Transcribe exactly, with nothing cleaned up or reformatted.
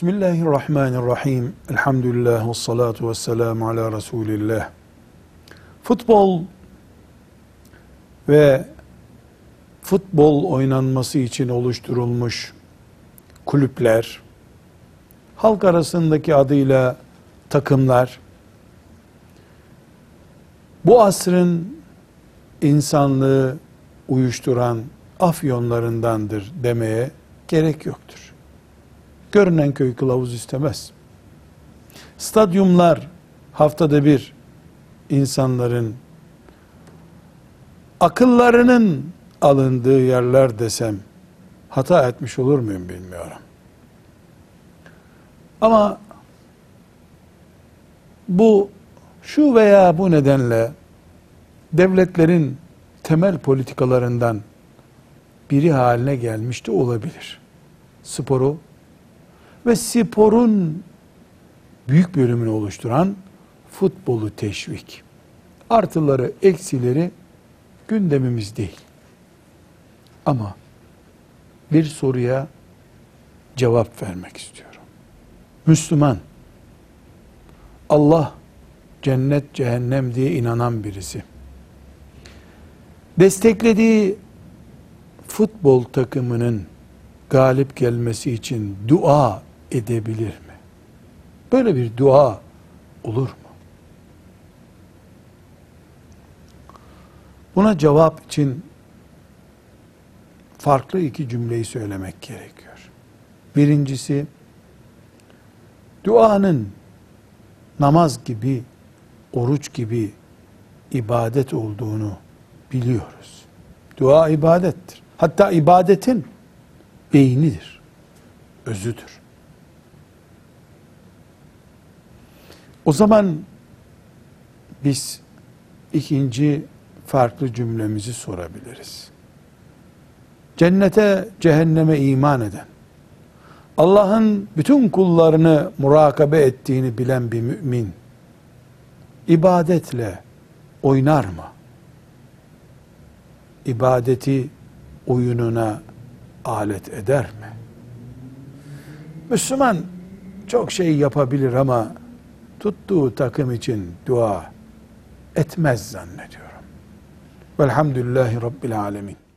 Bismillahirrahmanirrahim. Elhamdülillah ve salatu ve selamu ala Resulillah. Futbol ve futbol oynanması için oluşturulmuş kulüpler, halk arasındaki adıyla takımlar, bu asrın insanlığı uyuşturan afyonlarındandır demeye gerek yoktur. Görünen köy kılavuz istemez. Stadyumlar haftada bir insanların akıllarının alındığı yerler desem hata etmiş olur muyum bilmiyorum. Ama bu şu veya bu nedenle devletlerin temel politikalarından biri haline gelmiş de olabilir. Sporu ve sporun büyük bölümünü oluşturan futbolu teşvik. Artıları, eksileri gündemimiz değil. Ama bir soruya cevap vermek istiyorum. Müslüman, Allah, cennet, cehennem diye inanan birisi, desteklediği futbol takımının galip gelmesi için dua edebilir mi? Böyle bir dua olur mu? Buna cevap için farklı iki cümleyi söylemek gerekiyor. Birincisi, duanın namaz gibi, oruç gibi ibadet olduğunu biliyoruz. Dua ibadettir. Hatta ibadetin beynidir, özüdür. O zaman biz ikinci farklı cümlemizi sorabiliriz. Cennete, cehenneme iman eden, Allah'ın bütün kullarını murakabe ettiğini bilen bir mümin, ibadetle oynar mı? İbadeti oyununa alet eder mi? Müslüman çok şey yapabilir ama tuttuğu takım için dua etmez zannediyorum. Velhamdülillahi Rabbil Alemin.